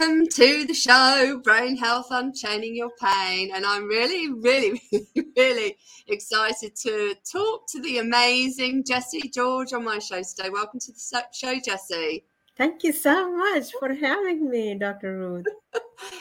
Welcome to the show, Brain Health: Unchaining Your Pain, and I'm really excited to talk to the amazing Jessy George on my show today. Welcome to the show, Jessy. Thank you so much for having me, Dr. Ruth.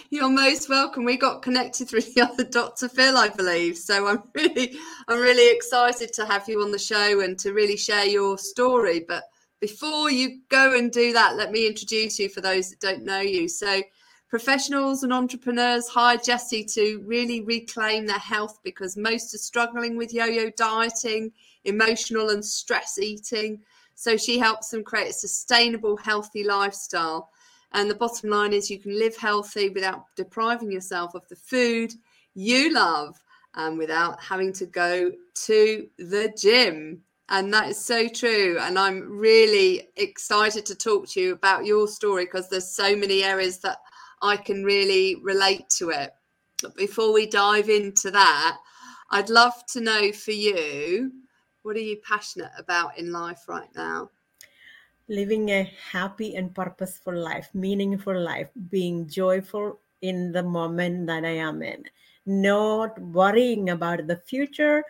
You're most welcome. We got connected through the other Dr. Phil, I believe. So I'm really excited to have you on the show and to really share your story. But before you go and do that, let me introduce you for those that don't know you. So professionals and entrepreneurs hire Jessy to really reclaim their health because most are struggling with yo-yo dieting, emotional and stress eating. So she helps them create a sustainable, healthy lifestyle. And the bottom line is you can live healthy without depriving yourself of the food you love and without having to go to the gym. And that is so true. And I'm really excited to talk to you about your story because there's so many areas that I can really relate to it. But before we dive into that, I'd love to know for you, what are you passionate about in life right now? Living a happy and purposeful life, meaningful life, being joyful in the moment that I am in, not worrying about the future,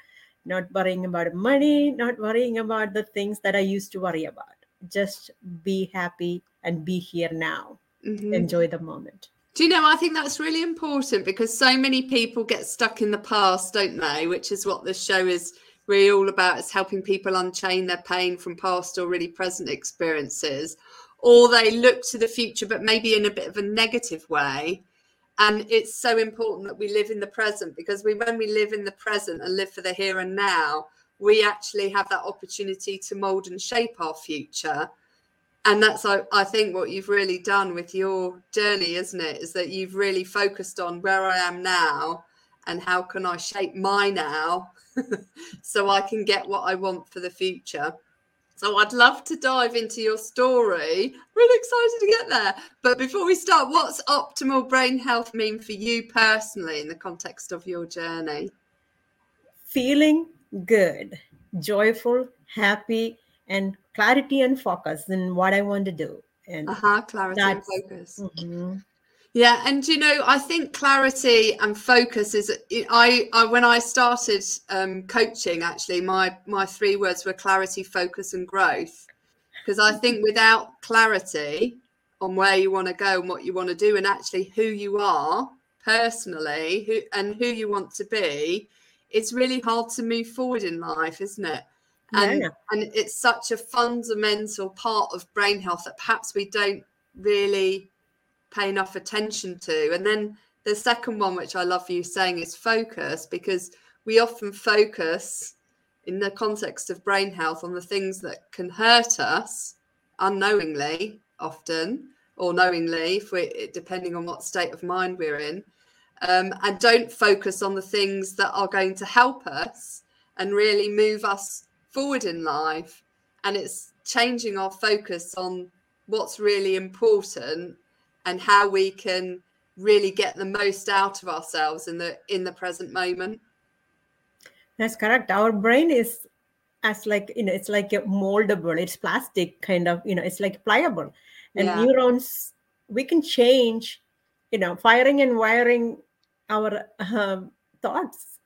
not worrying about money, not worrying about the things that I used to worry about. Just be happy and be here now. Mm-hmm. Enjoy the moment. Do you know, I think that's really important because so many people get stuck in the past, don't they? Which is what this show is really all about. It's helping people unchain their pain from past or really present experiences. Or they look to the future, but maybe in a bit of a negative way. And it's so important that we live in the present because when we live in the present and live for the here and now, we actually have that opportunity to mold and shape our future. And that's, I think, what you've really done with your journey, isn't it? Is that you've really focused on where I am now and how can I shape my now so I can get what I want for the future. So I'd love to dive into your story. Really excited to get there. But before we start, what's optimal brain health mean for you personally in the context of your journey? Feeling good, joyful, happy, and clarity and focus in what I want to do. And clarity and focus. Mm-hmm. Yeah, and you know, I think clarity and focus is. I when I started coaching, actually, my three words were clarity, focus, and growth, because I think without clarity on where you want to go and what you want to do, and actually who you are personally, who you want to be, it's really hard to move forward in life, isn't it? And yeah. And it's such a fundamental part of brain health that perhaps we don't really pay enough attention to. And then the second one, which I love you saying, is focus, because we often focus in the context of brain health on the things that can hurt us unknowingly often, or knowingly, if we, depending on what state of mind we're in, and don't focus on the things that are going to help us and really move us forward in life. And it's changing our focus on what's really important and how we can really get the most out of ourselves in the present moment. That's correct. Our brain is it's like a moldable, it's plastic kind of, it's like pliable. And Neurons, we can change, firing and wiring our thoughts,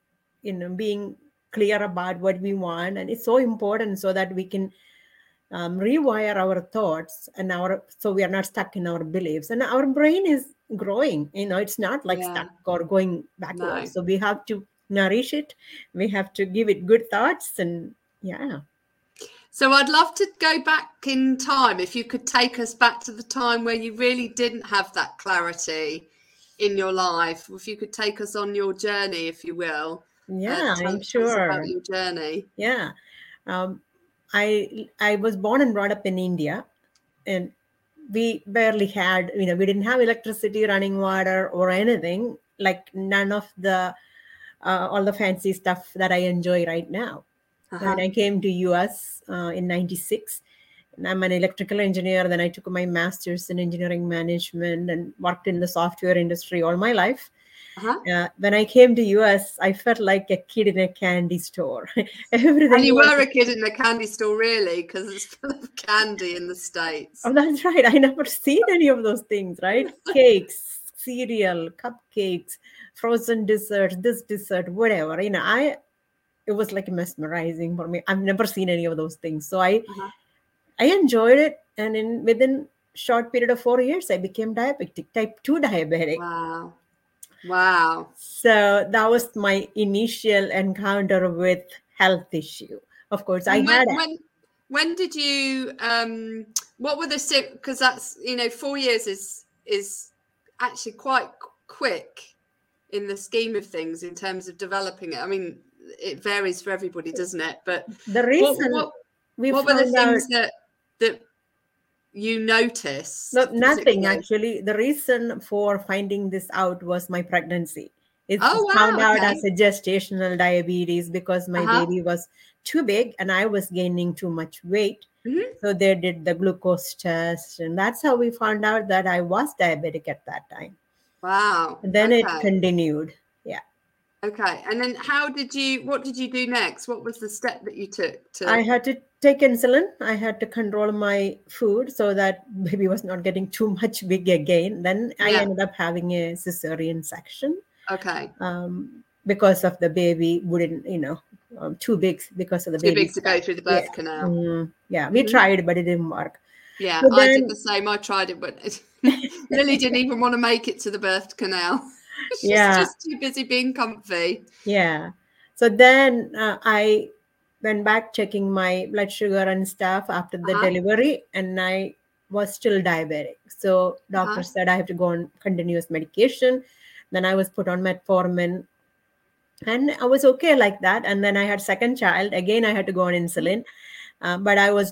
being clear about what we want. And it's so important so that we can rewire our thoughts so we are not stuck in our beliefs, and our brain is growing, it's not like stuck or going backwards. So we have to nourish it, we have to give it good thoughts. And so I'd love to go back in time, if you could take us back to the time where you really didn't have that clarity in your life, if you could take us on your journey, if you will. I'm sure about your journey. I was born and brought up in India, and we barely had, we didn't have electricity, running water, or anything, like none of the, all the fancy stuff that I enjoy right now. Uh-huh. And I came to US in 96, and I'm an electrical engineer. Then I took my master's in engineering management and worked in the software industry all my life. When I came to US, I felt like a kid in a candy store. Everything. And you were a kid in a candy store, really, because it's full of candy in the States. Oh, that's right. I never seen any of those things, right? Cakes, cereal, cupcakes, frozen desserts, this dessert, whatever. You know, it was like mesmerizing for me. I've never seen any of those things. So I enjoyed it. And within short period of 4 years, I became diabetic, type 2 diabetic. Wow. So that was my initial encounter with health issue. Of course, When did you, what were the, because that's, you know, 4 years is actually quite quick in the scheme of things in terms of developing it. I mean, it varies for everybody, doesn't it? But the reason what were the things that you noticed? No, nothing actually. The reason for finding this out was my pregnancy. It's found out as a gestational diabetes because my baby was too big and I was gaining too much weight. Mm-hmm. So they did the glucose test, and that's how we found out that I was diabetic at that time. Wow. And then it continued. Yeah. Okay. And then what did you do next? What was the step that you took? I had to take insulin. I had to control my food so that baby was not getting too much big again. Then I ended up having a cesarean section. Okay. Because of the baby wouldn't, you know, too big because of the baby. Too big to go through the birth canal. Mm-hmm. Yeah. We tried, but it didn't work. Yeah. Then, I did the same. I tried it, but Lily didn't even want to make it to the birth canal. She's just too busy being comfy. Yeah. So then I went back checking my blood sugar and stuff after the delivery, and I was still diabetic. So doctor said I have to go on continuous medication. Then I was put on metformin, and I was okay like that. And then I had second child. Again, I had to go on insulin, but I was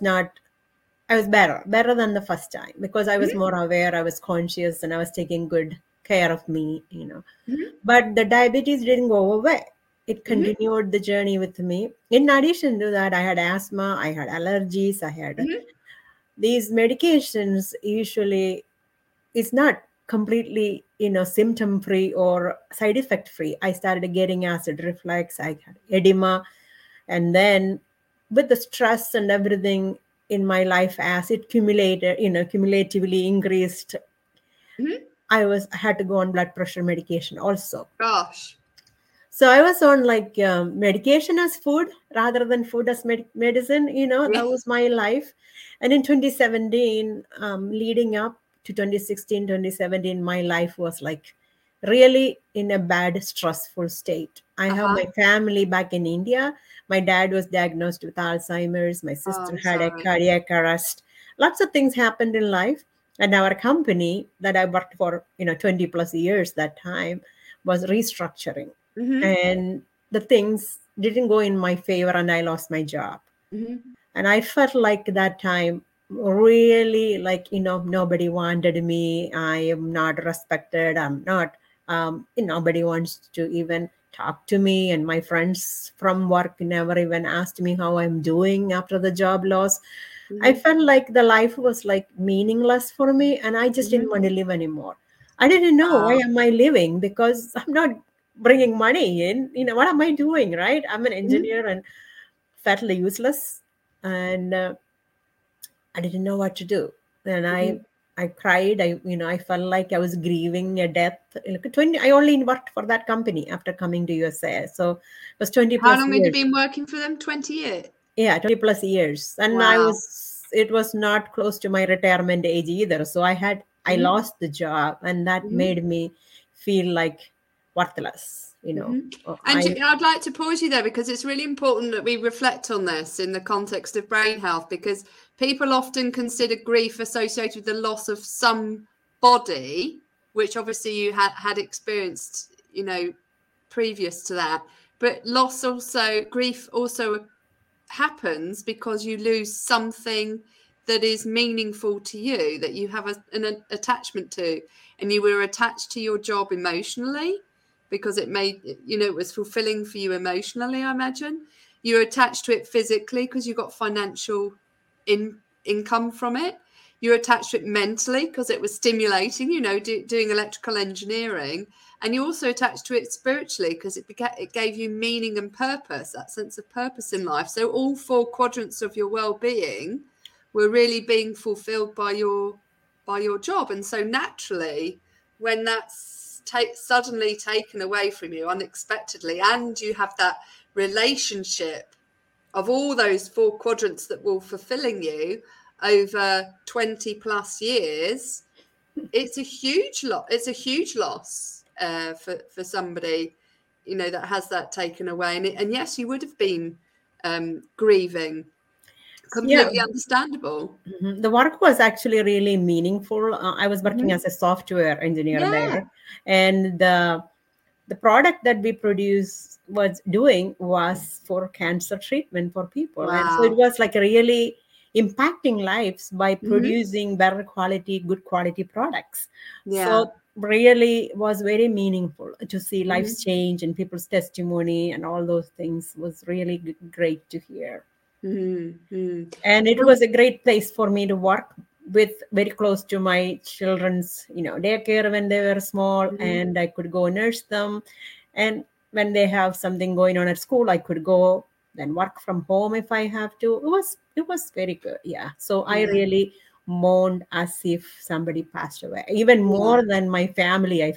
better than the first time because I was more aware. I was conscious and I was taking good care of me, you know, but the diabetes didn't go away. It continued the journey with me. In addition to that, I had asthma, I had allergies, I had these medications. Usually it's not completely, you know, symptom free or side effect free. I started getting acid reflux, I had edema, and then with the stress and everything in my life as it cumulatively increased, I had to go on blood pressure medication also. Gosh. So I was on like medication as food rather than food as medicine, you know, that was my life. And in 2017, leading up to 2016, 2017, my life was like really in a bad, stressful state. I have my family back in India. My dad was diagnosed with Alzheimer's. My sister had a cardiac arrest. Lots of things happened in life. And our company that I worked for, you know, 20 plus years that time was restructuring. Mm-hmm. And the things didn't go in my favor and I lost my job. Mm-hmm. And I felt like that time really like, you know, nobody wanted me. I am not respected. I'm not, nobody wants to even talk to me. And my friends from work never even asked me how I'm doing after the job loss. Mm-hmm. I felt like the life was like meaningless for me and I just didn't want to live anymore. I didn't know why am I living because I'm not bringing money in, you know, what am I doing, right? I'm an engineer and fatally useless, and I didn't know what to do. And I cried. I felt like I was grieving a death. I only worked for that company after coming to USA. So it was 20 plus years. How long had you been working for them? 20 years? Yeah, 20 plus years. And it was not close to my retirement age either. So I lost the job, and that made me feel like worthless, you know. Mm-hmm. And I'd like to pause you there because it's really important that we reflect on this in the context of brain health, because people often consider grief associated with the loss of somebody, which obviously you had experienced, you know, previous to that. But grief also happens because you lose something that is meaningful to you, that you have an attachment to, and you were attached to your job emotionally because it made, you know, it was fulfilling for you emotionally, I imagine. You're attached to it physically because you got financial income from it. You're attached to it mentally because it was stimulating, you know, doing electrical engineering. And you also attached to it spiritually because it gave you meaning and purpose, that sense of purpose in life. So all four quadrants of your well-being were really being fulfilled by your job. And so naturally, when that's suddenly taken away from you unexpectedly, and you have that relationship of all those four quadrants that were fulfilling you over 20 plus years, it's a huge loss for somebody, you know, that has that taken away. And yes, you would have been grieving. Completely understandable. Mm-hmm. The work was actually really meaningful. I was working as a software engineer there, and the product that we produced was for cancer treatment for people. Wow. And so it was like really impacting lives by producing better quality, good quality products. Yeah. So really was very meaningful to see lives change, and people's testimony and all those things was really great to hear. Mm-hmm. And it was a great place for me to work with, very close to my children's, daycare when they were small, and I could go nurse them. And when they have something going on at school, I could go then work from home if I have to. It was very good. Yeah. So I really mourned as if somebody passed away, even more than my family.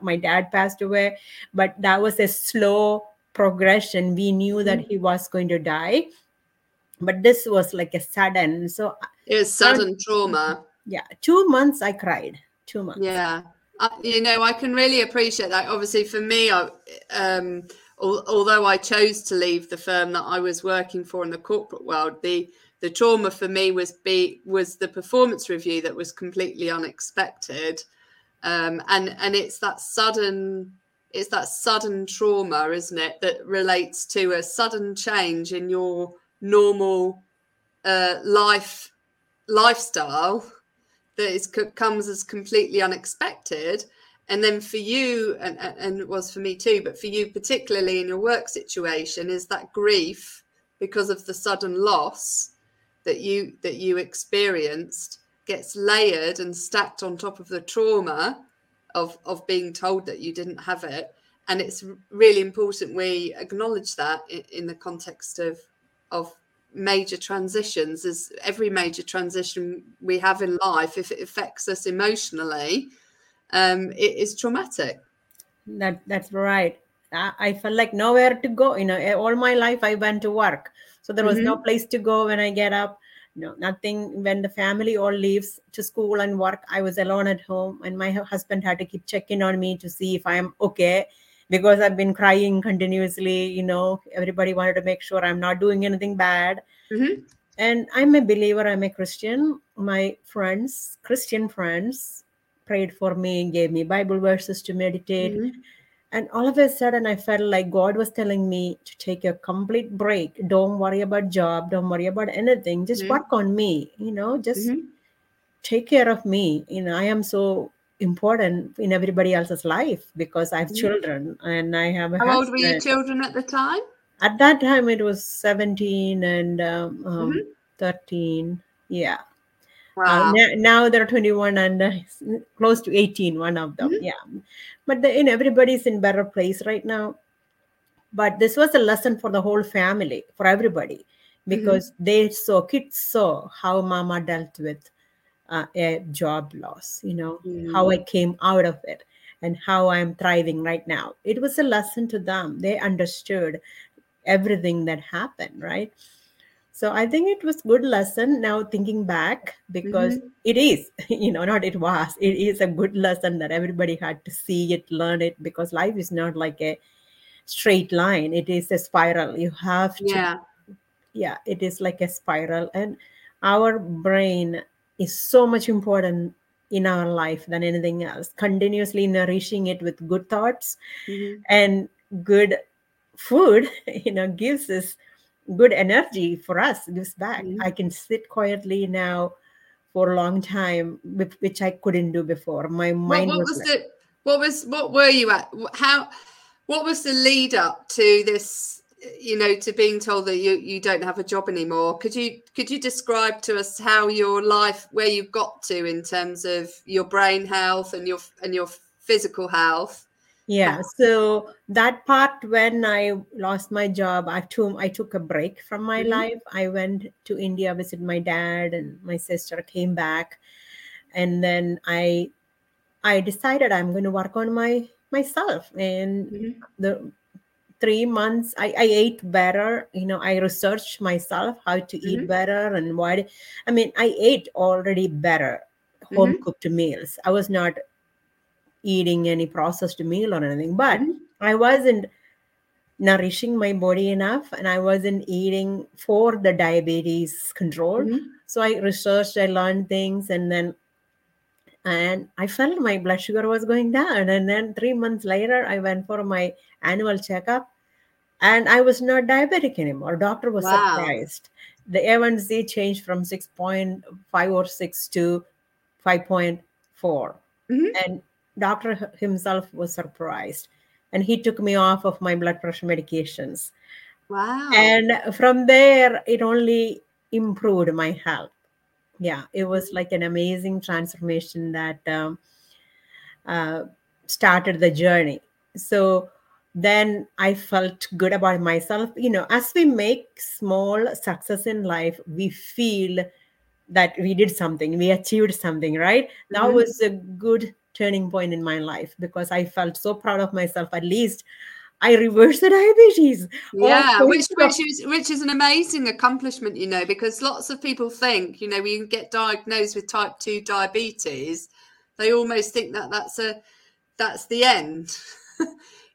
My dad passed away, but that was a slow progression. We knew that he was going to die. But this was like a sudden, so it was sudden trauma. Yeah, 2 months I cried. 2 months. Yeah, I can really appreciate that. Obviously, for me, although I chose to leave the firm that I was working for in the corporate world, the trauma for me was the performance review that was completely unexpected, and it's that sudden trauma, isn't it, that relates to a sudden change in your normal lifestyle that comes as completely unexpected. And then for you, and it was for me too, but for you particularly in your work situation, is that grief because of the sudden loss that you experienced gets layered and stacked on top of the trauma of being told that you didn't have it. And it's really important we acknowledge that in the context of major transitions, as every major transition we have in life, if it affects us emotionally, it is traumatic. That's right. I felt like nowhere to go. All my life I went to work, so there was no place to go when I get up. No, nothing. When the family all leaves to school and work, I was alone at home, and my husband had to keep checking on me to see if I am okay, because I've been crying continuously. Everybody wanted to make sure I'm not doing anything bad. Mm-hmm. And I'm a believer. I'm a Christian. My friends, Christian friends, prayed for me and gave me Bible verses to meditate. Mm-hmm. And all of a sudden, I felt like God was telling me to take a complete break. Don't worry about job. Don't worry about anything. Just work on me. Just take care of me. I am so important in everybody else's life because I have children and I have a husband. How old were your children at the time? At that time it was 17 and 13. Yeah. Wow. Now they're 21 and close to 18, one of them. Yeah. But everybody's in better place right now. But this was a lesson for the whole family, for everybody, because kids saw how mama dealt with a job loss, how I came out of it and how I'm thriving right now. It was a lesson to them. They understood everything that happened, right? So I think it was good lesson now thinking back, because it is, not it was, it is a good lesson that everybody had to see it, learn it, because life is not like a straight line. It is a spiral. You have to, it is like a spiral. And our brain is so much important in our life than anything else. Continuously nourishing it with good thoughts and good food, gives us good energy for us, gives back. I can sit quietly now for a long time, which I couldn't do before. My mind what was the lead up to this, to being told that you don't have a job anymore? Could you describe to us how your life, where you got to in terms of your brain health and your physical health, Yeah. So that part, when I lost my job, I took a break from my life. I went to India, visit my dad and my sister, came back. And then I decided I'm going to work on myself. And the 3 months I ate better. You know, I researched myself how to eat better and why. I mean, I ate already better home cooked meals. I was not eating any processed meal or anything, but I wasn't nourishing my body enough and I wasn't eating for the diabetes control. So I researched, I learned things, and I felt my blood sugar was going down. And then 3 months later, I went for my annual checkup and I was not diabetic anymore. Doctor was surprised. The A1C changed from 6.5 or 6 to 5.4. And doctor himself was surprised. And he took me off of my blood pressure medications. Wow. And from there, it only improved my health. Yeah, it was like an amazing transformation that started the journey. So then I felt good about myself. You know, as we make small success in life, we feel that we did something, we achieved something, right? That was a good turning point in my life because I felt so proud of myself. At least I reversed the diabetes. Yeah, which is an amazing accomplishment, you know, because lots of people think, you know, when you get diagnosed with type 2 diabetes, they almost think that that's the end,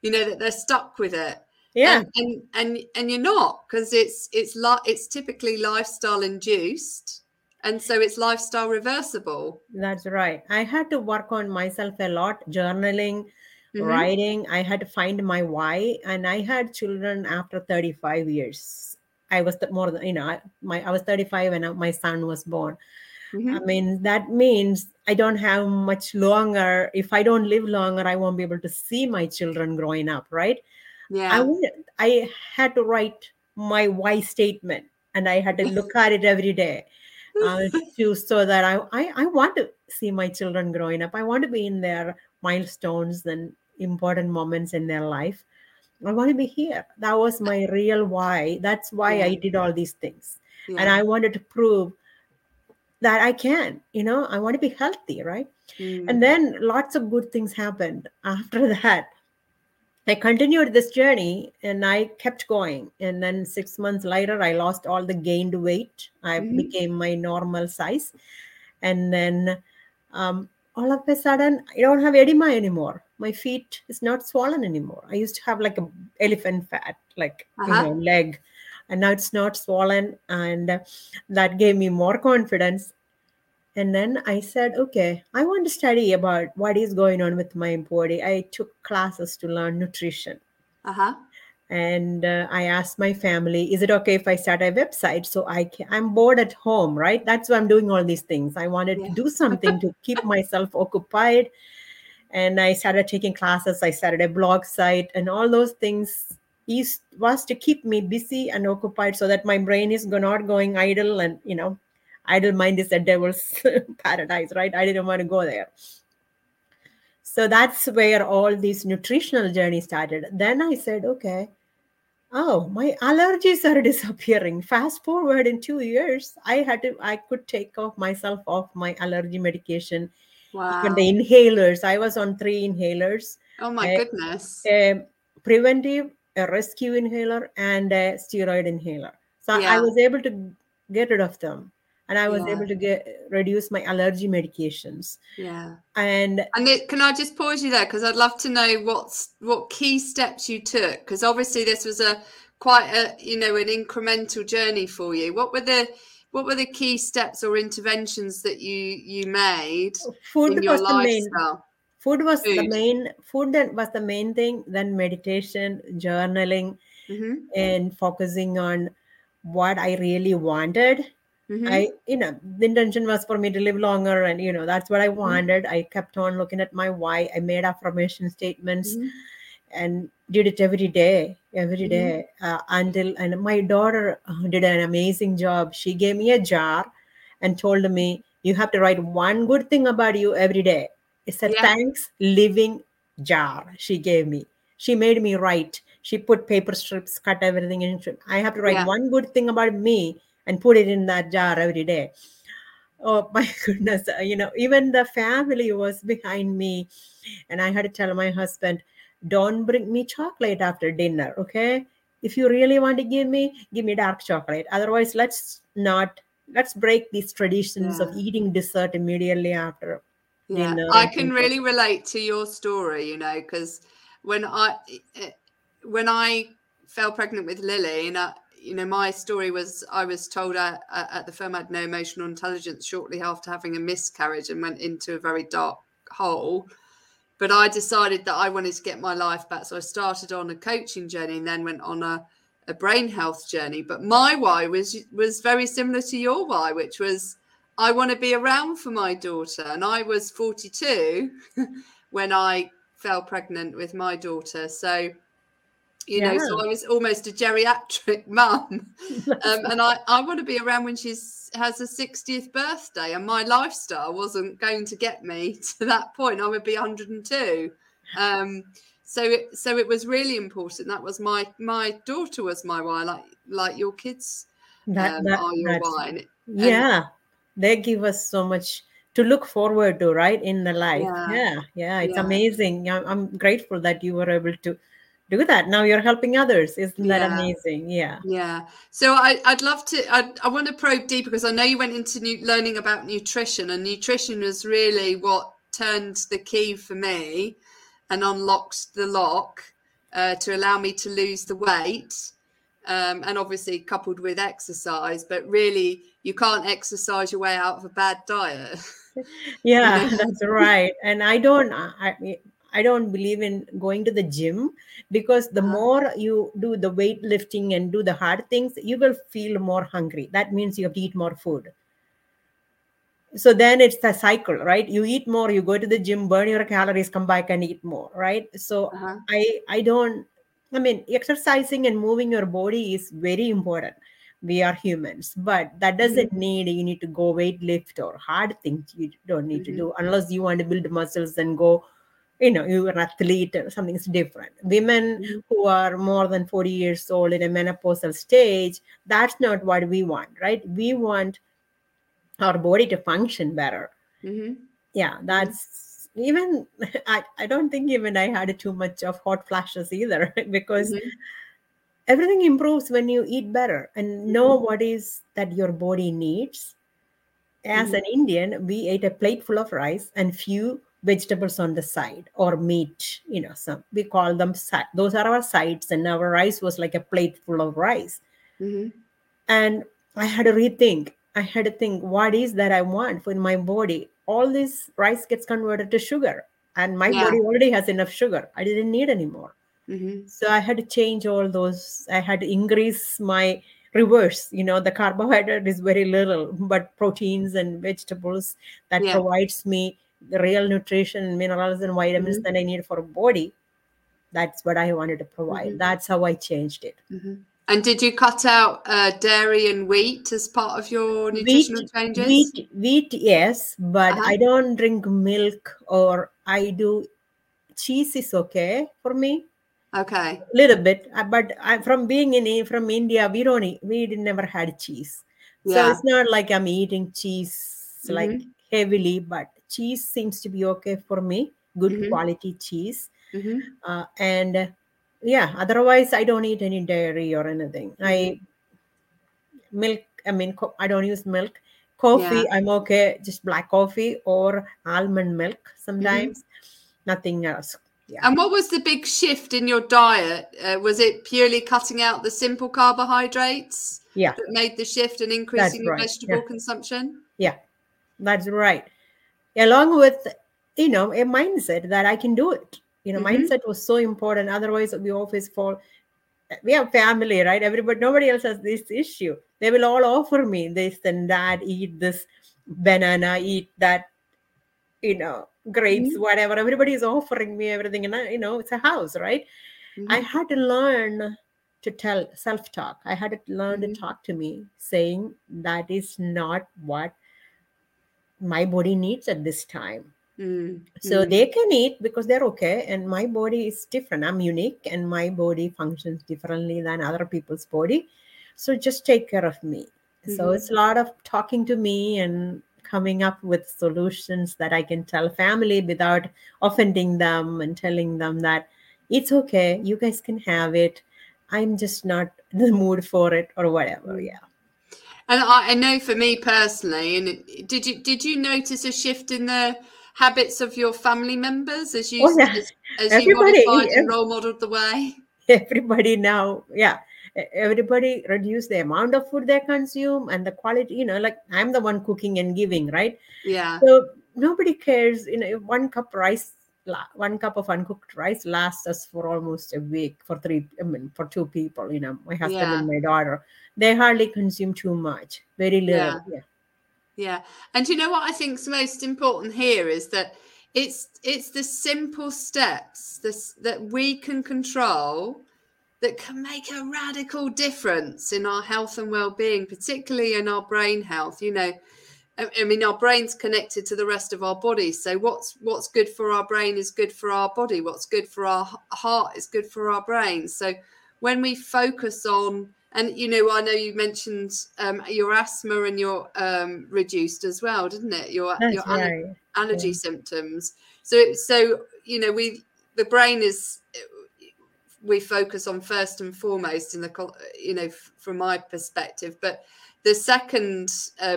you know, that they're stuck with it. Yeah. And you're not, because it's typically lifestyle induced. And so it's lifestyle reversible. That's right. I had to work on myself a lot, journaling, writing. I had to find my why. And I had children after 35 years. I was I was 35 when my son was born. I mean, that means I don't have much longer. If I don't live longer, I won't be able to see my children growing up, right? Yeah. I had to write my why statement and I had to look at it every day. So that I want to see my children growing up. I want to be in their milestones and important moments in their life. I want to be here. That was my real why. That's why I did all these things. Yeah. And I wanted to prove that I can, you know, I want to be healthy, right? And then lots of good things happened after that. I continued this journey and I kept going. And then 6 months later, I lost all the gained weight. I became my normal size. And then all of a sudden, I don't have edema anymore. My feet is not swollen anymore. I used to have like an elephant fat, like you know, leg. And now it's not swollen. And that gave me more confidence. And then I said, okay, I want to study about what is going on with my body. I took classes to learn nutrition. And I asked my family, is it okay if I start a website? So I'm bored at home, right? That's why I'm doing all these things. I wanted to do something to keep myself occupied. And I started taking classes. I started a blog site and all those things was to keep me busy and occupied so that my brain is not going idle and, you know, idle mind is the devil's paradise, right? I didn't want to go there. So that's where all this nutritional journey started. Then I said, okay, my allergies are disappearing. Fast forward in 2 years, I could take myself off my allergy medication. Wow. And the inhalers, I was on 3 inhalers. Oh my goodness. A preventive, a rescue inhaler, and a steroid inhaler. So I was able to get rid of them. And I was able to reduce my allergy medications. Yeah. And can I just pause you there? Because I'd love to know what key steps you took. Because obviously this was an incremental journey for you. What were the key steps or interventions that you made in your lifestyle? Food was the main thing. Then meditation, journaling, and focusing on what I really wanted. The intention was for me to live longer. And, you know, that's what I wanted. I kept on looking at my why. I made affirmation statements and did it every day until my daughter did an amazing job. She gave me a jar and told me, you have to write one good thing about you every day. It's a thanks living jar she gave me. She made me write. She put paper strips, cut everything in. I have to write one good thing about me and put it in that jar every day. Oh, my goodness. You know, even the family was behind me. And I had to tell my husband, don't bring me chocolate after dinner, okay? If you really want to give me dark chocolate. Otherwise, let's break these traditions of eating dessert immediately after. Yeah, dinner. I can really relate to your story, you know, because when I fell pregnant with Lily, and I, you know, my story was I was told at the firm I had no emotional intelligence shortly after having a miscarriage and went into a very dark hole. But I decided that I wanted to get my life back. So I started on a coaching journey and then went on a brain health journey. But my why was very similar to your why, which was I want to be around for my daughter. And I was 42 when I fell pregnant with my daughter. So, you know, so I was almost a geriatric mum. And I want to be around when she has a 60th birthday, and my lifestyle wasn't going to get me to that point. I would be 102. So it was really important. That was my daughter was my why, like your kids are your why. And they give us so much to look forward to, right, in the life. Yeah. It's amazing. I'm grateful that you were able to do that. Now you're helping others. Isn't that amazing? Yeah. So I want to probe deeper, because I know you went into learning about nutrition, and nutrition was really what turned the key for me and unlocked the lock to allow me to lose the weight. And obviously coupled with exercise, but really you can't exercise your way out of a bad diet. Yeah, that's right. And I don't believe in going to the gym, because the more you do the weightlifting and do the hard things, you will feel more hungry. That means you have to eat more food. So then it's the cycle, right? You eat more, you go to the gym, burn your calories, come back and eat more, right? So I mean, exercising and moving your body is very important. We are humans, but that doesn't mean you need to go weightlift or hard things. You don't need to do, unless you want to build muscles and go, you know, you're an athlete or something's different. Women who are more than 40 years old in a menopausal stage, that's not what we want, right? We want our body to function better. Yeah, that's even, I don't think even I had too much of hot flashes either, because everything improves when you eat better and know what is that your body needs. As an Indian, we ate a plate full of rice and few vegetables on the side, or meat, you know, some we call them sides. Those are our sides, and our rice was like a plate full of rice. And I had to rethink. I had to think, what is that I want for my body? All this rice gets converted to sugar, and my body already has enough sugar. I didn't need any more. So I had to change all those. I had to increase my reverse, you know, the carbohydrate is very little, but proteins and vegetables that provides me the real nutrition, minerals and vitamins that I need for a body. That's what I wanted to provide. That's how I changed it. And did you cut out dairy and wheat as part of your nutritional changes? Wheat, yes, but I don't drink milk, or I do cheese is okay for me. Okay. A little bit, but from India, we never had cheese. Yeah. So it's not like I'm eating cheese like heavily, but cheese seems to be okay for me. Good quality cheese. Otherwise I don't eat any dairy or anything. I don't use milk. Coffee, I'm okay. Just black coffee or almond milk sometimes. Nothing else. Yeah. And what was the big shift in your diet? Was it purely cutting out the simple carbohydrates that made the shift, and increasing your vegetable consumption? Yeah, that's right. Along with, you know, a mindset that I can do it. You know, mindset was so important. Otherwise, we always fall. We have family, right? Everybody, nobody else has this issue. They will all offer me this and that, eat this banana, eat that, you know, grapes, whatever. Everybody is offering me everything. And, you know, it's a house, right? I had to learn to tell self-talk. I had to learn to talk to me, saying that is not what my body needs at this time. So they can eat because they're okay. And my body is different. I'm unique and my body functions differently than other people's body. So just take care of me. So it's a lot of talking to me and coming up with solutions that I can tell family without offending them and telling them that it's okay. You guys can have it. I'm just not in the mood for it or whatever. Yeah. And I know for me personally, and did you notice a shift in the habits of your family members as you, as you modified and role modeled the way? Everybody now, yeah. Everybody reduce the amount of food they consume and the quality, you know, like I'm the one cooking and giving, right? Yeah. So nobody cares, you know, one cup of uncooked rice lasts us for almost a week for two people, you know, my husband and my daughter. They hardly consume too much, very little. Yeah. And you know what I think is most important here is that it's the simple steps that we can control that can make a radical difference in our health and well-being, particularly in our brain health. You know, I mean, our brain's connected to the rest of our body. So what's good for our brain is good for our body. What's good for our heart is good for our brain. So when we focus on, and, you know, I know you mentioned your asthma and your reduced as well, didn't it? Your allergy symptoms. So, you know, the brain is... we focus on first and foremost in the, you know, from my perspective, but the second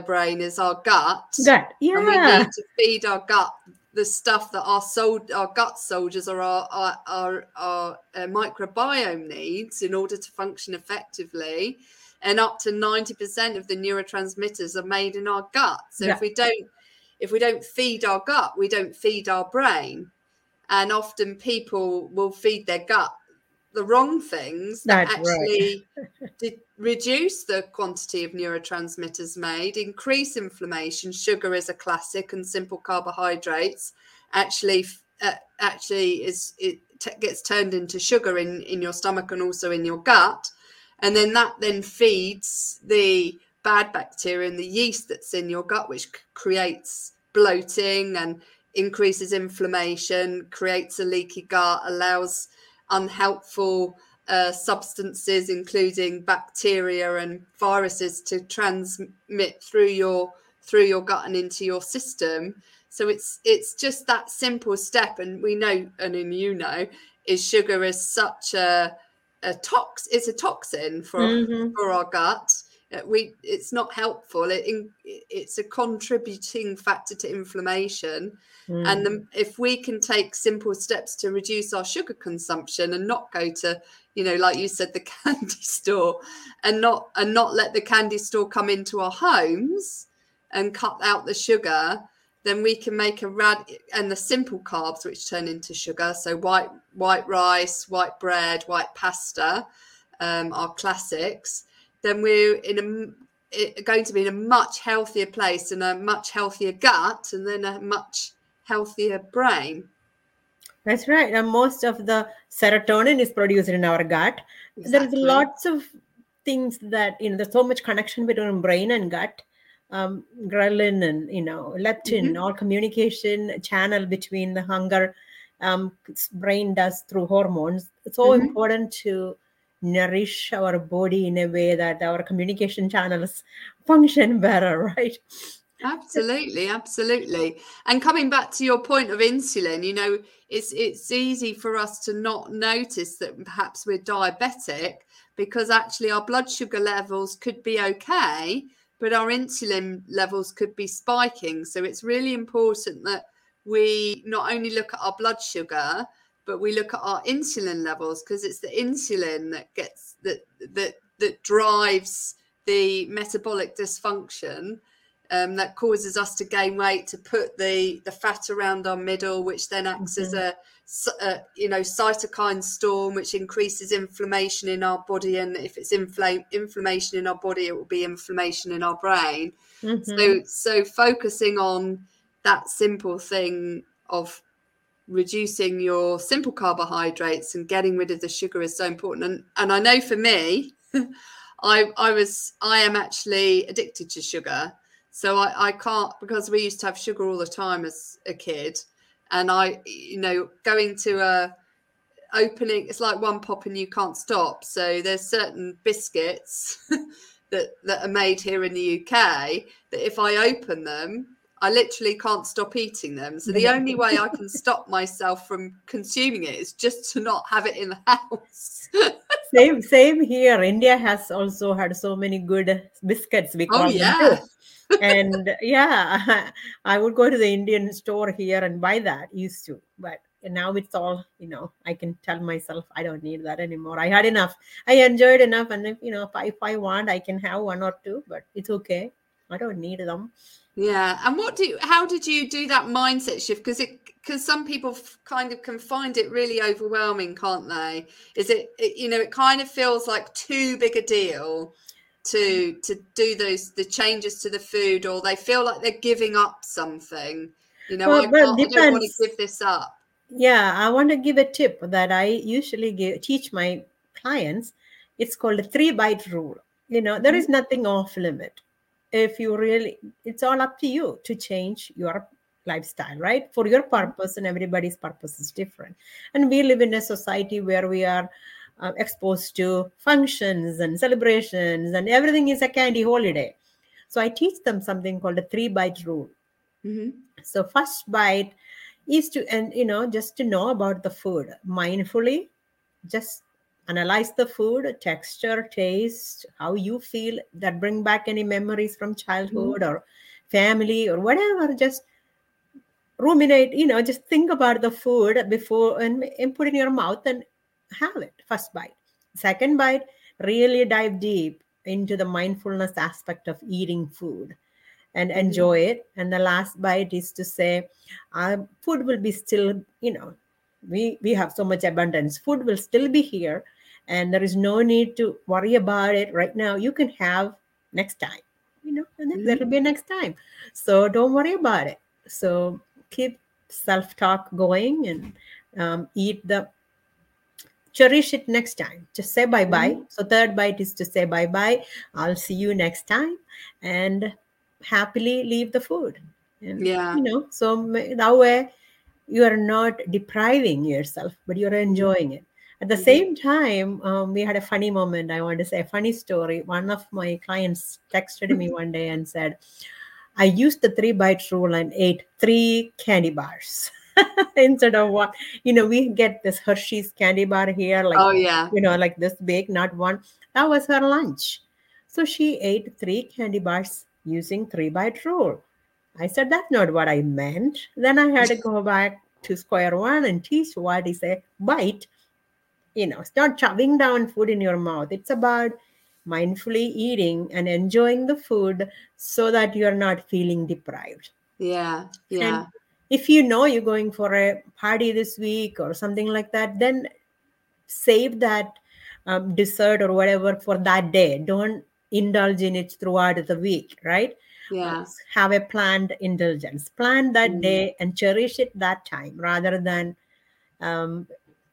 brain is our gut. Yeah. And we need to feed our gut the stuff that our gut soldiers or our microbiome needs in order to function effectively. And up to 90% of the neurotransmitters are made in our gut. So if we don't feed our gut, we don't feed our brain. And often people will feed their gut the wrong things that actually reduce the quantity of neurotransmitters made, increase inflammation. Sugar is a classic, and simple carbohydrates gets turned into sugar in your stomach and also in your gut, and then that then feeds the bad bacteria and the yeast that's in your gut, which creates bloating and increases inflammation, creates a leaky gut, allows unhelpful substances, including bacteria and viruses, to transmit through your gut and into your system. So it's just that simple step. And we know, is sugar is such a toxin for our gut. It's not helpful. It's a contributing factor to inflammation. And if we can take simple steps to reduce our sugar consumption and not go to, you know, like you said, the candy store, and not let the candy store come into our homes and cut out the sugar, then we can make and the simple carbs which turn into sugar. So white rice, white bread, white pasta, are classics. Then we're going to be in a much healthier place and a much healthier gut, and then a much healthier brain. That's right. And most of the serotonin is produced in our gut. Exactly. There's lots of things that, you know, there's so much connection between brain and gut. Ghrelin and, you know, leptin, all communication channel between the hunger brain does through hormones. It's so important to nourish our body in a way that our communication channels function better, right? Absolutely. And coming back to your point of insulin, you know, it's easy for us to not notice that perhaps we're diabetic, because actually our blood sugar levels could be okay, but our insulin levels could be spiking. So it's really important that we not only look at our blood sugar, but we look at our insulin levels, because it's the insulin that drives the metabolic dysfunction that causes us to gain weight, to put the fat around our middle, which then acts as a cytokine storm, which increases inflammation in our body. And if it's inflammation in our body, it will be inflammation in our brain. So focusing on that simple thing of reducing your simple carbohydrates and getting rid of the sugar is so important. And I know for me, I am actually addicted to sugar. So I can't, because we used to have sugar all the time as a kid. And I, you know, going to a opening, it's like one pop and you can't stop. So there's certain biscuits that are made here in the UK that if I open them, I literally can't stop eating them. So the only way I can stop myself from consuming it is just to not have it in the house. Same here. India has also had so many good biscuits. We call them too. And yeah, I would go to the Indian store here and buy that, used to. But now it's all, you know, I can tell myself I don't need that anymore. I had enough. I enjoyed enough. And if, you know, if I want, I can have one or two, but it's okay. I don't need them. Yeah. And how did you do that mindset shift? Because some people kind of can find it really overwhelming, can't they? Is it, you know, it kind of feels like too big a deal to do the changes to the food, or they feel like they're giving up something, you know. I don't want to give this up. Yeah, I want to give a tip that I usually teach my clients. It's called the 3-bite rule. You know, there is nothing off limit. If you really, it's all up to you to change your lifestyle, right? For your purpose, and everybody's purpose is different. And we live in a society where we are exposed to functions and celebrations, and everything is a candy holiday. So I teach them something called the 3-bite rule. Mm-hmm. So first bite is to, and you know, just to know about the food mindfully, just analyze the food, texture, taste, how you feel, that bring back any memories from childhood or family or whatever. Just ruminate, you know, just think about the food before and put it in your mouth and have it. First bite. Second bite, really dive deep into the mindfulness aspect of eating food and enjoy it. And the last bite is to say, food will be still, you know, we have so much abundance. Food will still be here, and there is no need to worry about it right now. You can have next time, you know, and then there will be next time. So don't worry about it. So keep self-talk going and cherish it next time. Just say bye-bye. So third bite is to say bye-bye. I'll see you next time, and happily leave the food. And, you know, so that way you are not depriving yourself, but you're enjoying it. At the same time, we had a funny moment. I want to say a funny story. One of my clients texted me one day and said, I used the 3-bite rule and ate 3 candy bars instead of one. You know, we get this Hershey's candy bar here, like, you know, like this big, not one. That was her lunch. So she ate 3 candy bars using 3-bite rule. I said, that's not what I meant. Then I had to go back to square one and teach what is a bite. You know, start shoving down food in your mouth. It's about mindfully eating and enjoying the food so that you're not feeling deprived. Yeah, yeah. And if you know you're going for a party this week or something like that, then save that dessert or whatever for that day. Don't indulge in it throughout the week, right? Yeah. Have a planned indulgence. Plan that day and cherish it that time, rather than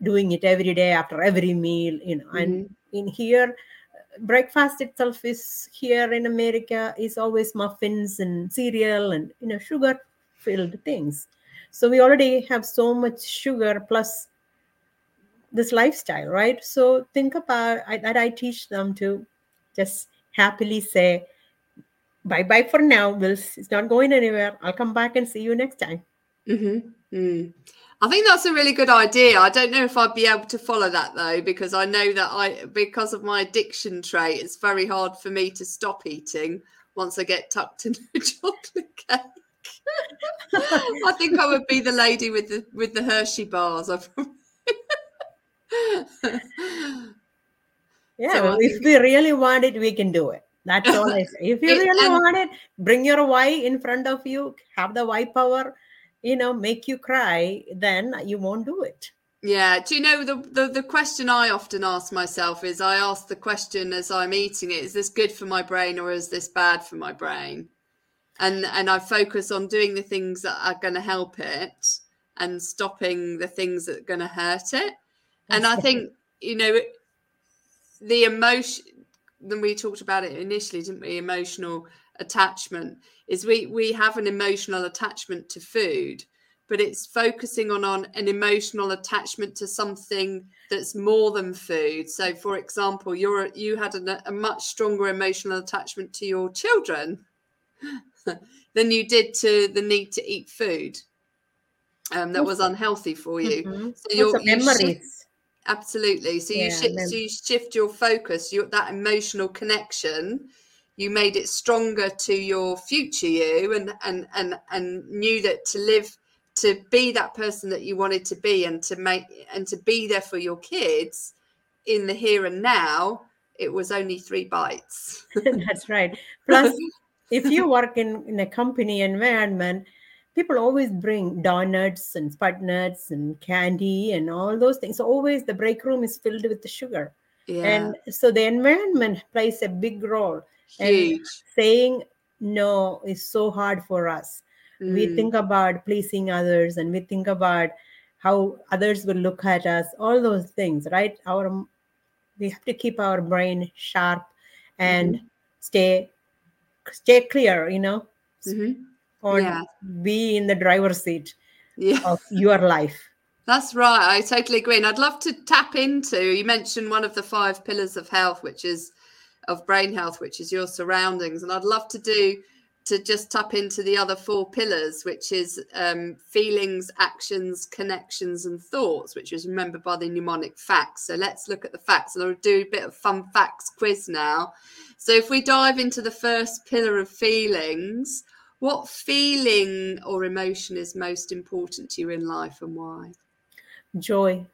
doing it every day after every meal. You know, and in here, breakfast itself is here in America is always muffins and cereal and, you know, sugar-filled things. So we already have so much sugar plus this lifestyle, right? So think about that. I teach them to just happily say, bye-bye for now. It's not going anywhere. I'll come back and see you next time. Mm-hmm. Mm. I think that's a really good idea. I don't know if I'd be able to follow that, though, because I know that because of my addiction trait, it's very hard for me to stop eating once I get tucked into a chocolate cake. I think I would be the lady with the Hershey bars. If we really want it, we can do it. That's all I say. If you really want it, bring your why in front of you, have the why power, you know, make you cry, then you won't do it. Yeah. Do you know, the question I often ask myself is, I ask the question as I'm eating it, is this good for my brain or is this bad for my brain? And I focus on doing the things that are going to help it and stopping the things that are going to hurt it. And I think, you know, the emotion, then we talked about it initially, didn't we? Emotional attachment is we have an emotional attachment to food, but it's focusing on an emotional attachment to something that's more than food. So, for example, you had a much stronger emotional attachment to your children than you did to the need to eat food that was unhealthy for you. Mm-hmm. So you shift your focus, that emotional connection. You made it stronger to your future you, and knew that to be that person that you wanted to be, and to be there for your kids in the here and now. It was only 3 bites. That's right. Plus, if you work in a company environment, people always bring donuts and spud nuts and candy and all those things. So always the break room is filled with the sugar. Yeah. And so the environment plays a big role. Huge. And saying no is so hard for us. Mm. We think about pleasing others, and we think about how others will look at us, all those things, right? We have to keep our brain sharp and stay clear, mm-hmm. or be in the driver's seat of your life. That's right. I totally agree. And I'd love to tap into, you mentioned one of the 5 pillars of health, of brain health, which is your surroundings. And I'd love to just tap into the other 4 pillars, which is feelings, actions, connections, and thoughts, which is remembered by the mnemonic facts. So let's look at the facts, and I'll do a bit of fun facts quiz now. So if we dive into the first pillar of feelings, what feeling or emotion is most important to you in life, and why? Joy.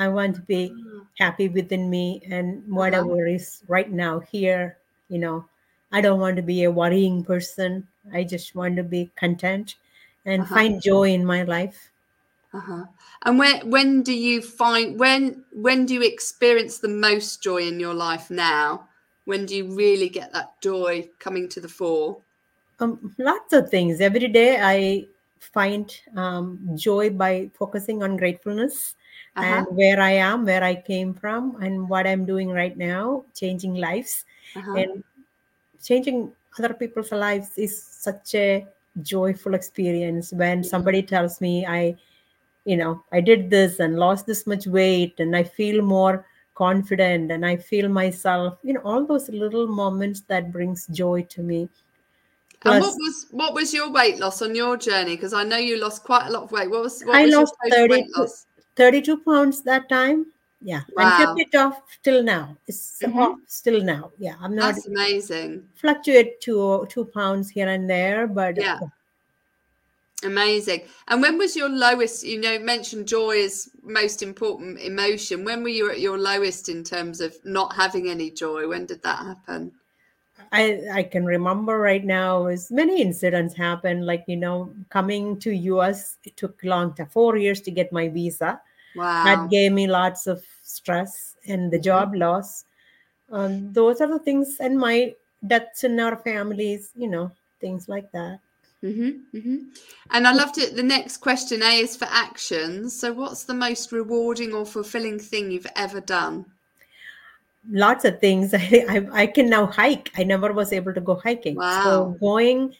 I want to be happy within me, and whatever is right now here, I don't want to be a worrying person. I just want to be content and find joy in my life. And when do you experience the most joy in your life now? When do you really get that joy coming to the fore? Lots of things. Every day I find joy by focusing on gratefulness. And where I am, where I came from, and what I'm doing right now, changing lives and changing other people's lives is such a joyful experience. When somebody tells me, I did this and lost this much weight, and I feel more confident, and I feel myself, all those little moments that brings joy to me. Plus, and what was your weight loss on your journey? Because I know you lost quite a lot of weight. I lost 32 pounds that time. Yeah. Wow. And kept it off till now. It's off still now. Yeah. I'm not. That's amazing. Fluctuate 2 pounds here and there, but yeah. Amazing. And when was your lowest, you mentioned joy is most important emotion. When were you at your lowest in terms of not having any joy? When did that happen? I can remember right now is many incidents happened, coming to US, it took long time, 4 years to get my visa. Wow. That gave me lots of stress and the job loss. Those are the things, and my deaths in our families, things like that. Mm-hmm, mm-hmm. And I loved it. The next question, A, is for actions. So what's the most rewarding or fulfilling thing you've ever done? Lots of things. I can now hike. I never was able to go hiking. Wow. So going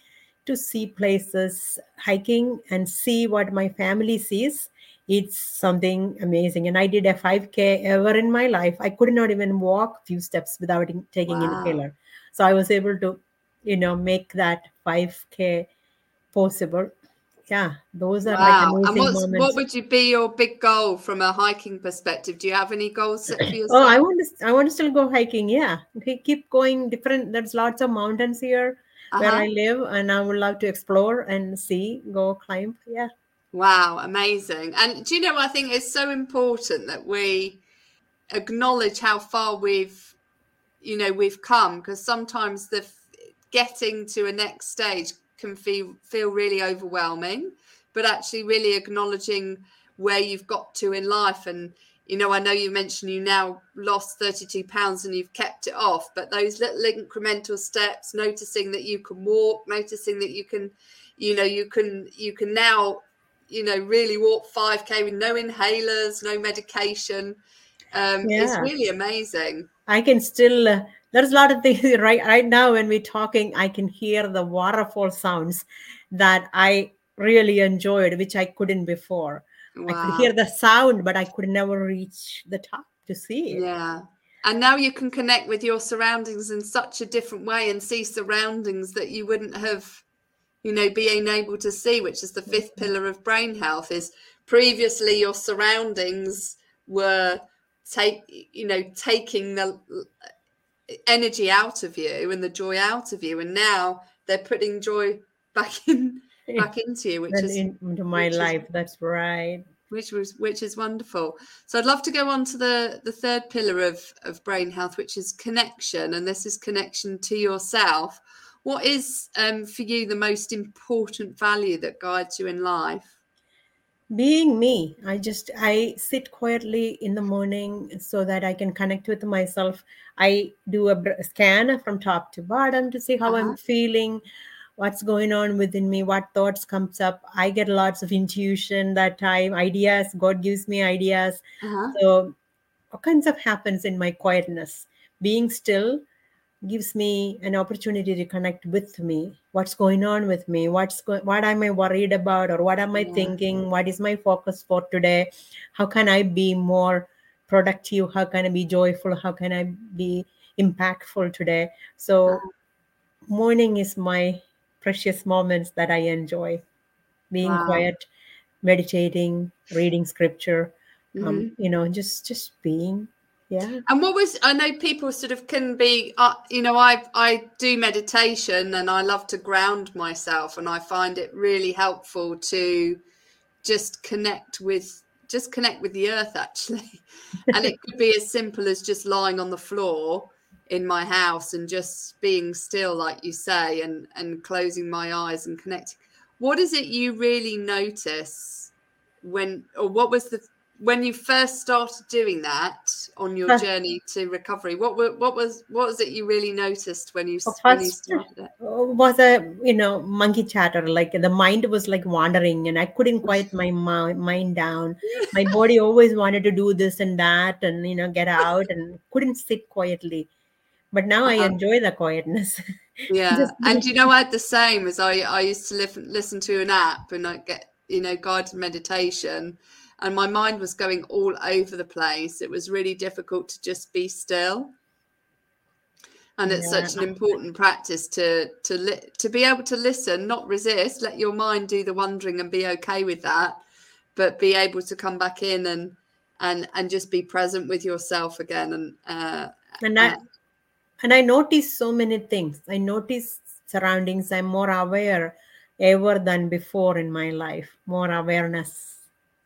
to see places, hiking, and see what my family sees, it's something amazing. And I did a 5K ever in my life. I could not even walk a few steps without taking inhaler. So I was able to, make that 5K possible. Yeah, those are amazing moments. What would be your big goal from a hiking perspective? Do you have any goals set for yourself? Oh, I want to still go hiking. Yeah, keep going different. There's lots of mountains here where I live, and I would love to explore and see, go climb. Yeah. Wow, amazing. And do you know, I think it's so important that we acknowledge how far we've come, because sometimes the getting to a next stage can feel really overwhelming, but actually really acknowledging where you've got to in life. And I know you mentioned you now lost 32 pounds and you've kept it off, but those little incremental steps, noticing that you can walk, noticing that you can now really walk 5K with no inhalers, no medication, It's really amazing. I can still, there's a lot of things right now when we're talking, I can hear the waterfall sounds that I really enjoyed, which I couldn't before. Wow. I could hear the sound, but I could never reach the top to see it. Yeah. And now you can connect with your surroundings in such a different way and see surroundings that you wouldn't have, you know, being able to see, which is the fifth pillar of brain health. Is previously your surroundings were taking the energy out of you and the joy out of you, and now they're putting joy back into you, which is into my life. That's right. Which is wonderful. So I'd love to go on to the third pillar of brain health, which is connection. And this is connection to yourself. What is for you the most important value that guides you in life? Being me. I sit quietly in the morning so that I can connect with myself. I do a scan from top to bottom to see how I'm feeling, what's going on within me, what thoughts comes up. I get lots of intuition that time, ideas, God gives me ideas. So all kinds of happens in my quietness. Being still gives me an opportunity to connect with me. What's going on with me? What am I worried about? Or what am I thinking? What is my focus for today? How can I be more productive? How can I be joyful? How can I be impactful today? So morning is my precious moments that I enjoy, being quiet, meditating, reading scripture, just being. Yeah. And I know people sort of can be, I do meditation and I love to ground myself, and I find it really helpful to just connect with the earth, actually. And it could be as simple as just lying on the floor in my house and just being still, like you say, and closing my eyes and connecting. What is it you really notice when you first started doing that on your journey to recovery? What was it you really noticed when you started it? Was monkey chatter, like the mind was like wandering, and I couldn't quiet my mind down. My body always wanted to do this and that, and get out, and couldn't sit quietly. But now I enjoy the quietness. Yeah. And I had the same as I used to listen to an app, and I get, guided meditation, and my mind was going all over the place. It was really difficult to just be still. And it's such an important practice to be able to listen, not resist, let your mind do the wandering and be okay with that, but be able to come back in and just be present with yourself again. And I notice so many things. I notice surroundings. I'm more aware ever than before in my life. More awareness.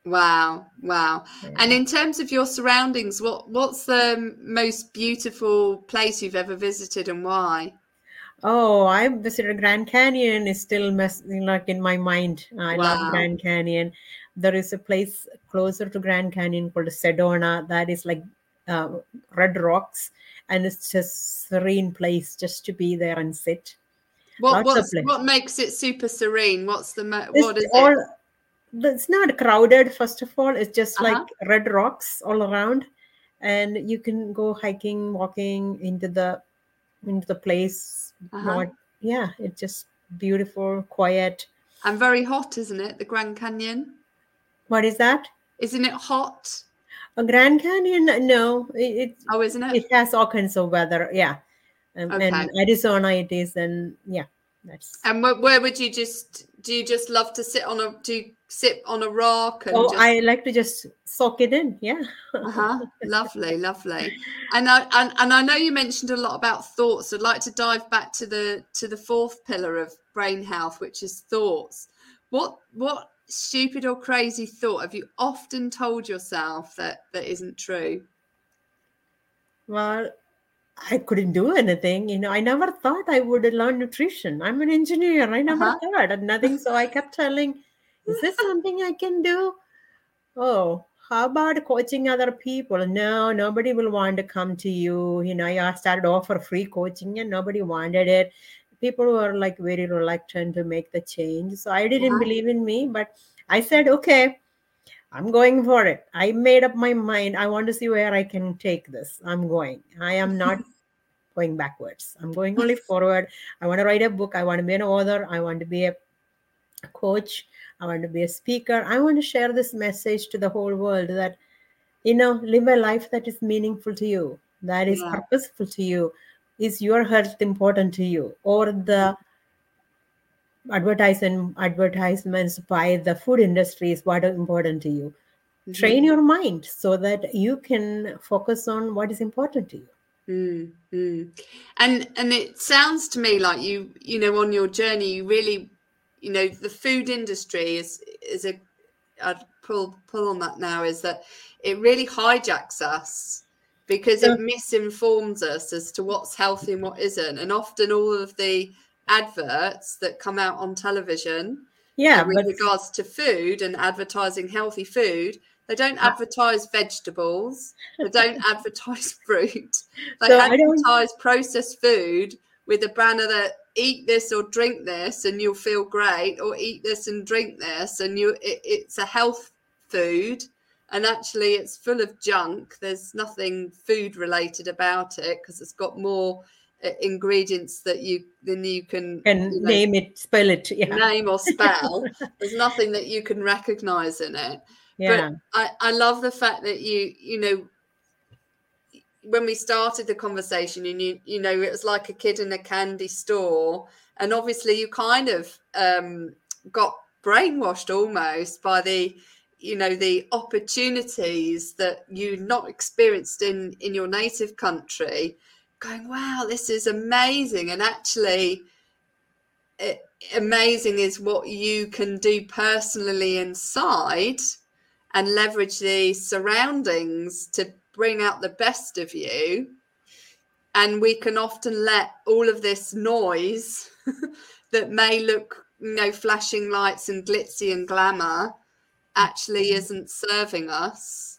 Wow. Yeah. And in terms of your surroundings, what's the most beautiful place you've ever visited, and why? Oh, I visited Grand Canyon. It's still in my mind. I love Grand Canyon. There is a place closer to Grand Canyon called Sedona that is like red rocks, and it's just serene place just to be there and sit. What makes it super serene? It's not crowded, first of all. It's just like red rocks all around, and you can go hiking, walking into the place. It's just beautiful, quiet, and very hot, isn't it? The Grand Canyon. What is that? Isn't it hot? A Grand Canyon? No, isn't it? It has all kinds of weather. Yeah, and Arizona it is, and yeah, that's. And where would you just? Do you just love to sit on a? Do you sit on a rock? I like to just soak it in. Yeah. Lovely. And I know you mentioned a lot about thoughts. I'd like to dive back to the fourth pillar of brain health, which is thoughts. What stupid or crazy thought have you often told yourself that isn't true? Well, I couldn't do anything. I never thought I would learn nutrition. I'm an engineer. I never thought of nothing. So I kept telling, is this something I can do? Oh, how about coaching other people? No, nobody will want to come to you. I started offer free coaching and nobody wanted it. People were like very reluctant to make the change. So I didn't believe in me, but I said, okay, I'm going for it. I made up my mind. I want to see where I can take this. I'm going. I am not going backwards. I'm going only forward. I want to write a book. I want to be an author. I want to be a coach. I want to be a speaker. I want to share this message to the whole world that, you know, live a life that is meaningful to you, that is purposeful to you. Is your health important to you? Or the advertisements by the food industry is what is important to you? Mm-hmm. Train your mind so that you can focus on what is important to you. Mm-hmm. And it sounds to me like you know, on your journey, you really, you know, the food industry is a, I'd pull on that now, is that it really hijacks us because it misinforms us as to what's healthy and what isn't. And often all of the adverts that come out on television with regards to food and advertising healthy food, they don't advertise vegetables, they don't advertise fruit, they advertise processed food with a banner that eat this or drink this and you'll feel great, or eat this and drink this and it's a health food, and actually it's full of junk. There's nothing food related about it because it's got more ingredients that you can, you know, name or spell. There's nothing that you can recognize in it. But I love the fact that you know, when we started the conversation, and you know, it was like a kid in a candy store, and obviously you kind of got brainwashed almost by the, you know, the opportunities that you've not experienced in your native country. Going, wow, this is amazing. And actually amazing is what you can do personally inside and leverage the surroundings to bring out the best of you. And we can often let all of this noise that may look, you know, flashing lights and glitzy and glamour actually isn't serving us.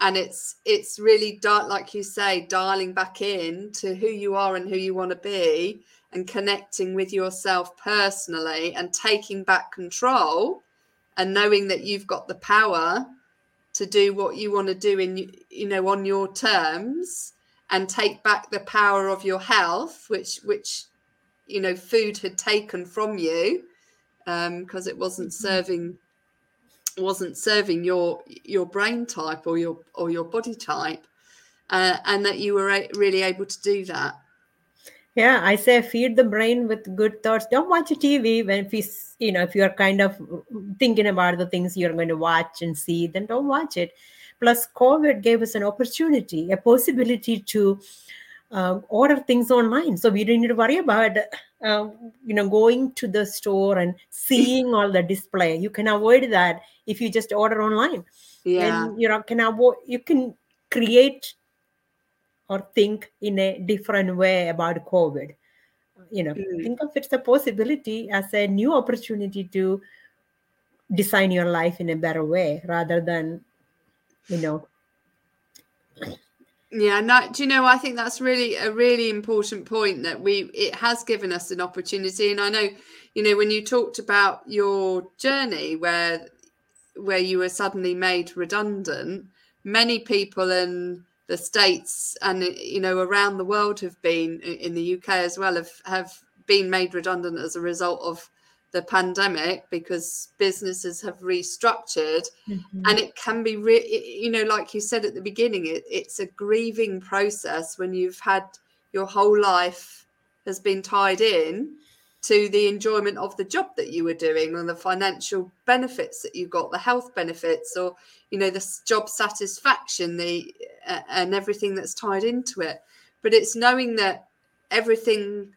And it's really, like you say, dialing back in to who you are and who you want to be, and connecting with yourself personally and taking back control and knowing that you've got the power to do what you want to do in, you know, on your terms, and take back the power of your health, which you know, food had taken from you because it wasn't serving your brain type or your body type, and that you were really able to do that. Yeah, I say feed the brain with good thoughts. Don't watch a TV when if you're kind of thinking about the things you're going to watch and see, then don't watch it. Plus, COVID gave us an opportunity, a possibility to order things online, so we didn't need to worry about going to the store and seeing all the display. You can avoid that if you just order online. And you can create or think in a different way about COVID. Think of it as a possibility, as a new opportunity to design your life in a better way, rather than Yeah, no, do you know, I think that's really a really important point, that it has given us an opportunity. And I know, you know, when you talked about your journey where you were suddenly made redundant, many people in the States and, you know, around the world have been, in the UK as well, have been made redundant as a result of the pandemic, because businesses have restructured. And it can be like you said at the beginning, it's a grieving process when you've had your whole life has been tied in to the enjoyment of the job that you were doing, and the financial benefits that you got, the health benefits, or, you know, the job satisfaction, and everything that's tied into it. But it's knowing that everything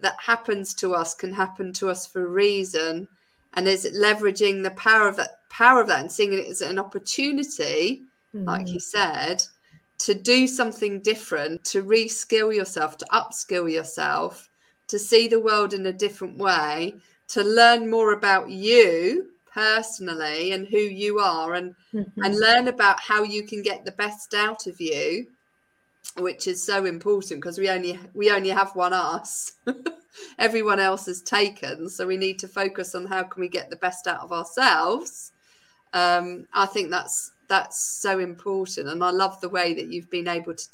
that happens to us can happen to us for a reason, and is leveraging the power of that and seeing it as an opportunity, like you said, to do something different, to reskill yourself, to upskill yourself, to see the world in a different way, to learn more about you personally and who you are, and learn about how you can get the best out of you, which is so important, because we only have one us. Everyone else is taken, so we need to focus on how can we get the best out of ourselves, I think that's so important, and I love the way that you've been able to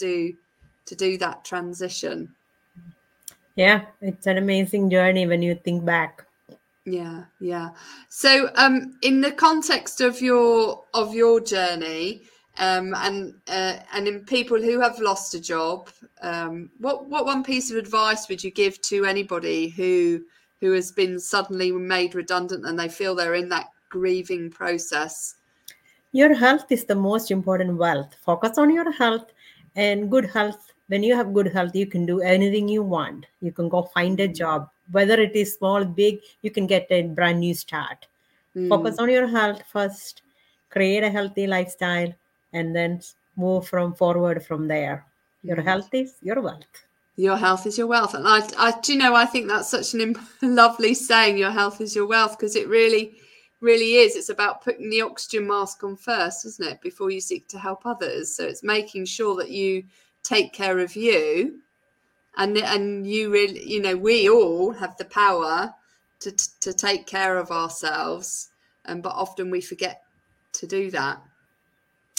do that transition. Yeah, it's an amazing journey when you think back. Yeah. So in the context of your journey, and in people who have lost a job, what one piece of advice would you give to anybody who has been suddenly made redundant and they feel they're in that grieving process? Your health is the most important wealth. Focus on your health and good health. When you have good health, you can do anything you want. You can go find a job, whether it is small, big, you can get a brand new start. Focus on your health first, create a healthy lifestyle, and then move forward from there. Your health is your wealth. Your health is your wealth. And I think that's such a lovely saying, your health is your wealth, because it really, really is. It's about putting the oxygen mask on first, isn't it, before you seek to help others. So it's making sure that you take care of you, and you really, you know, we all have the power to take care of ourselves, but often we forget to do that.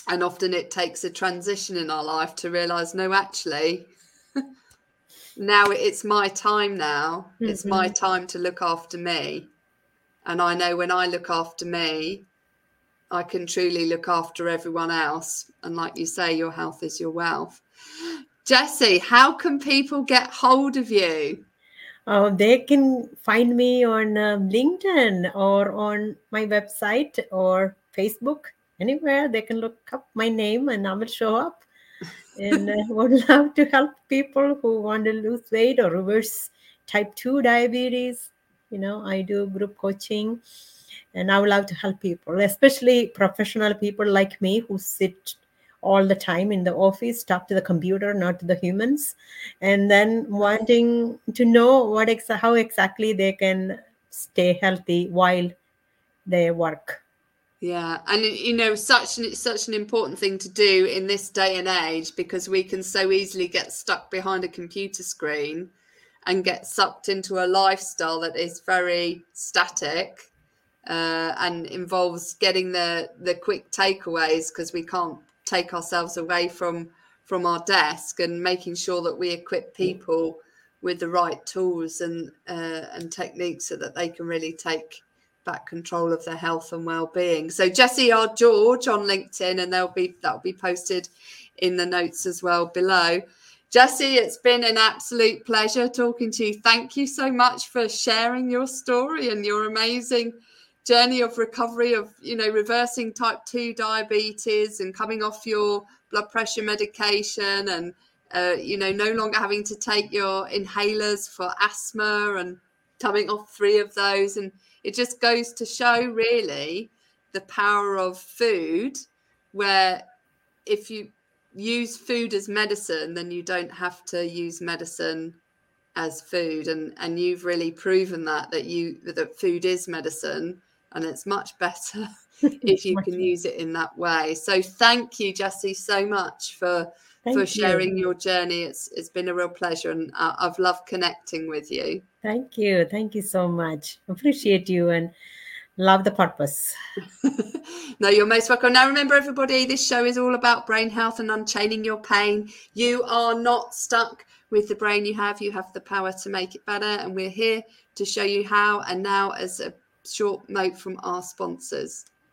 And often it takes a transition in our life to realize, no, actually, now it's my time now. Mm-hmm. It's my time to look after me. And I know when I look after me, I can truly look after everyone else. And like you say, your health is your wealth. Jessy, how can people get hold of you? They can find me on LinkedIn or on my website or Facebook. Anywhere they can look up my name and I will show up. And I would love to help people who want to lose weight or reverse type 2 diabetes. You know, I do group coaching and I would love to help people, especially professional people like me who sit all the time in the office, talk to the computer, not to the humans, and then wanting to know how exactly they can stay healthy while they work. Yeah, and you know, such an important thing to do in this day and age, because we can so easily get stuck behind a computer screen and get sucked into a lifestyle that is very static and involves getting the quick takeaways, because we can't take ourselves away from our desk, and making sure that we equip people with the right tools and techniques so that they can really take back control of their health and well-being. So Jessy R. George on LinkedIn, and that'll be posted in the notes as well below. Jessy, it's been an absolute pleasure talking to you. Thank you so much for sharing your story and your amazing journey of recovery, of, you know, reversing type 2 diabetes and coming off your blood pressure medication, and you know, no longer having to take your inhalers for asthma, and coming off 3 of those. And it just goes to show, really, the power of food, where if you use food as medicine, then you don't have to use medicine as food. And you've really proven that food is medicine, and it's much better if you can use it in that way. So thank you, Jessy, so much for sharing your journey. It's been a real pleasure, and I've loved connecting with you. Thank you so much. Appreciate you and love the purpose. No, you're most welcome. Now remember, everybody, this show is all about brain health and unchaining your pain. You are not stuck with the brain you have the power to make it better, and we're here to show you how. And now, as a short note from our sponsors.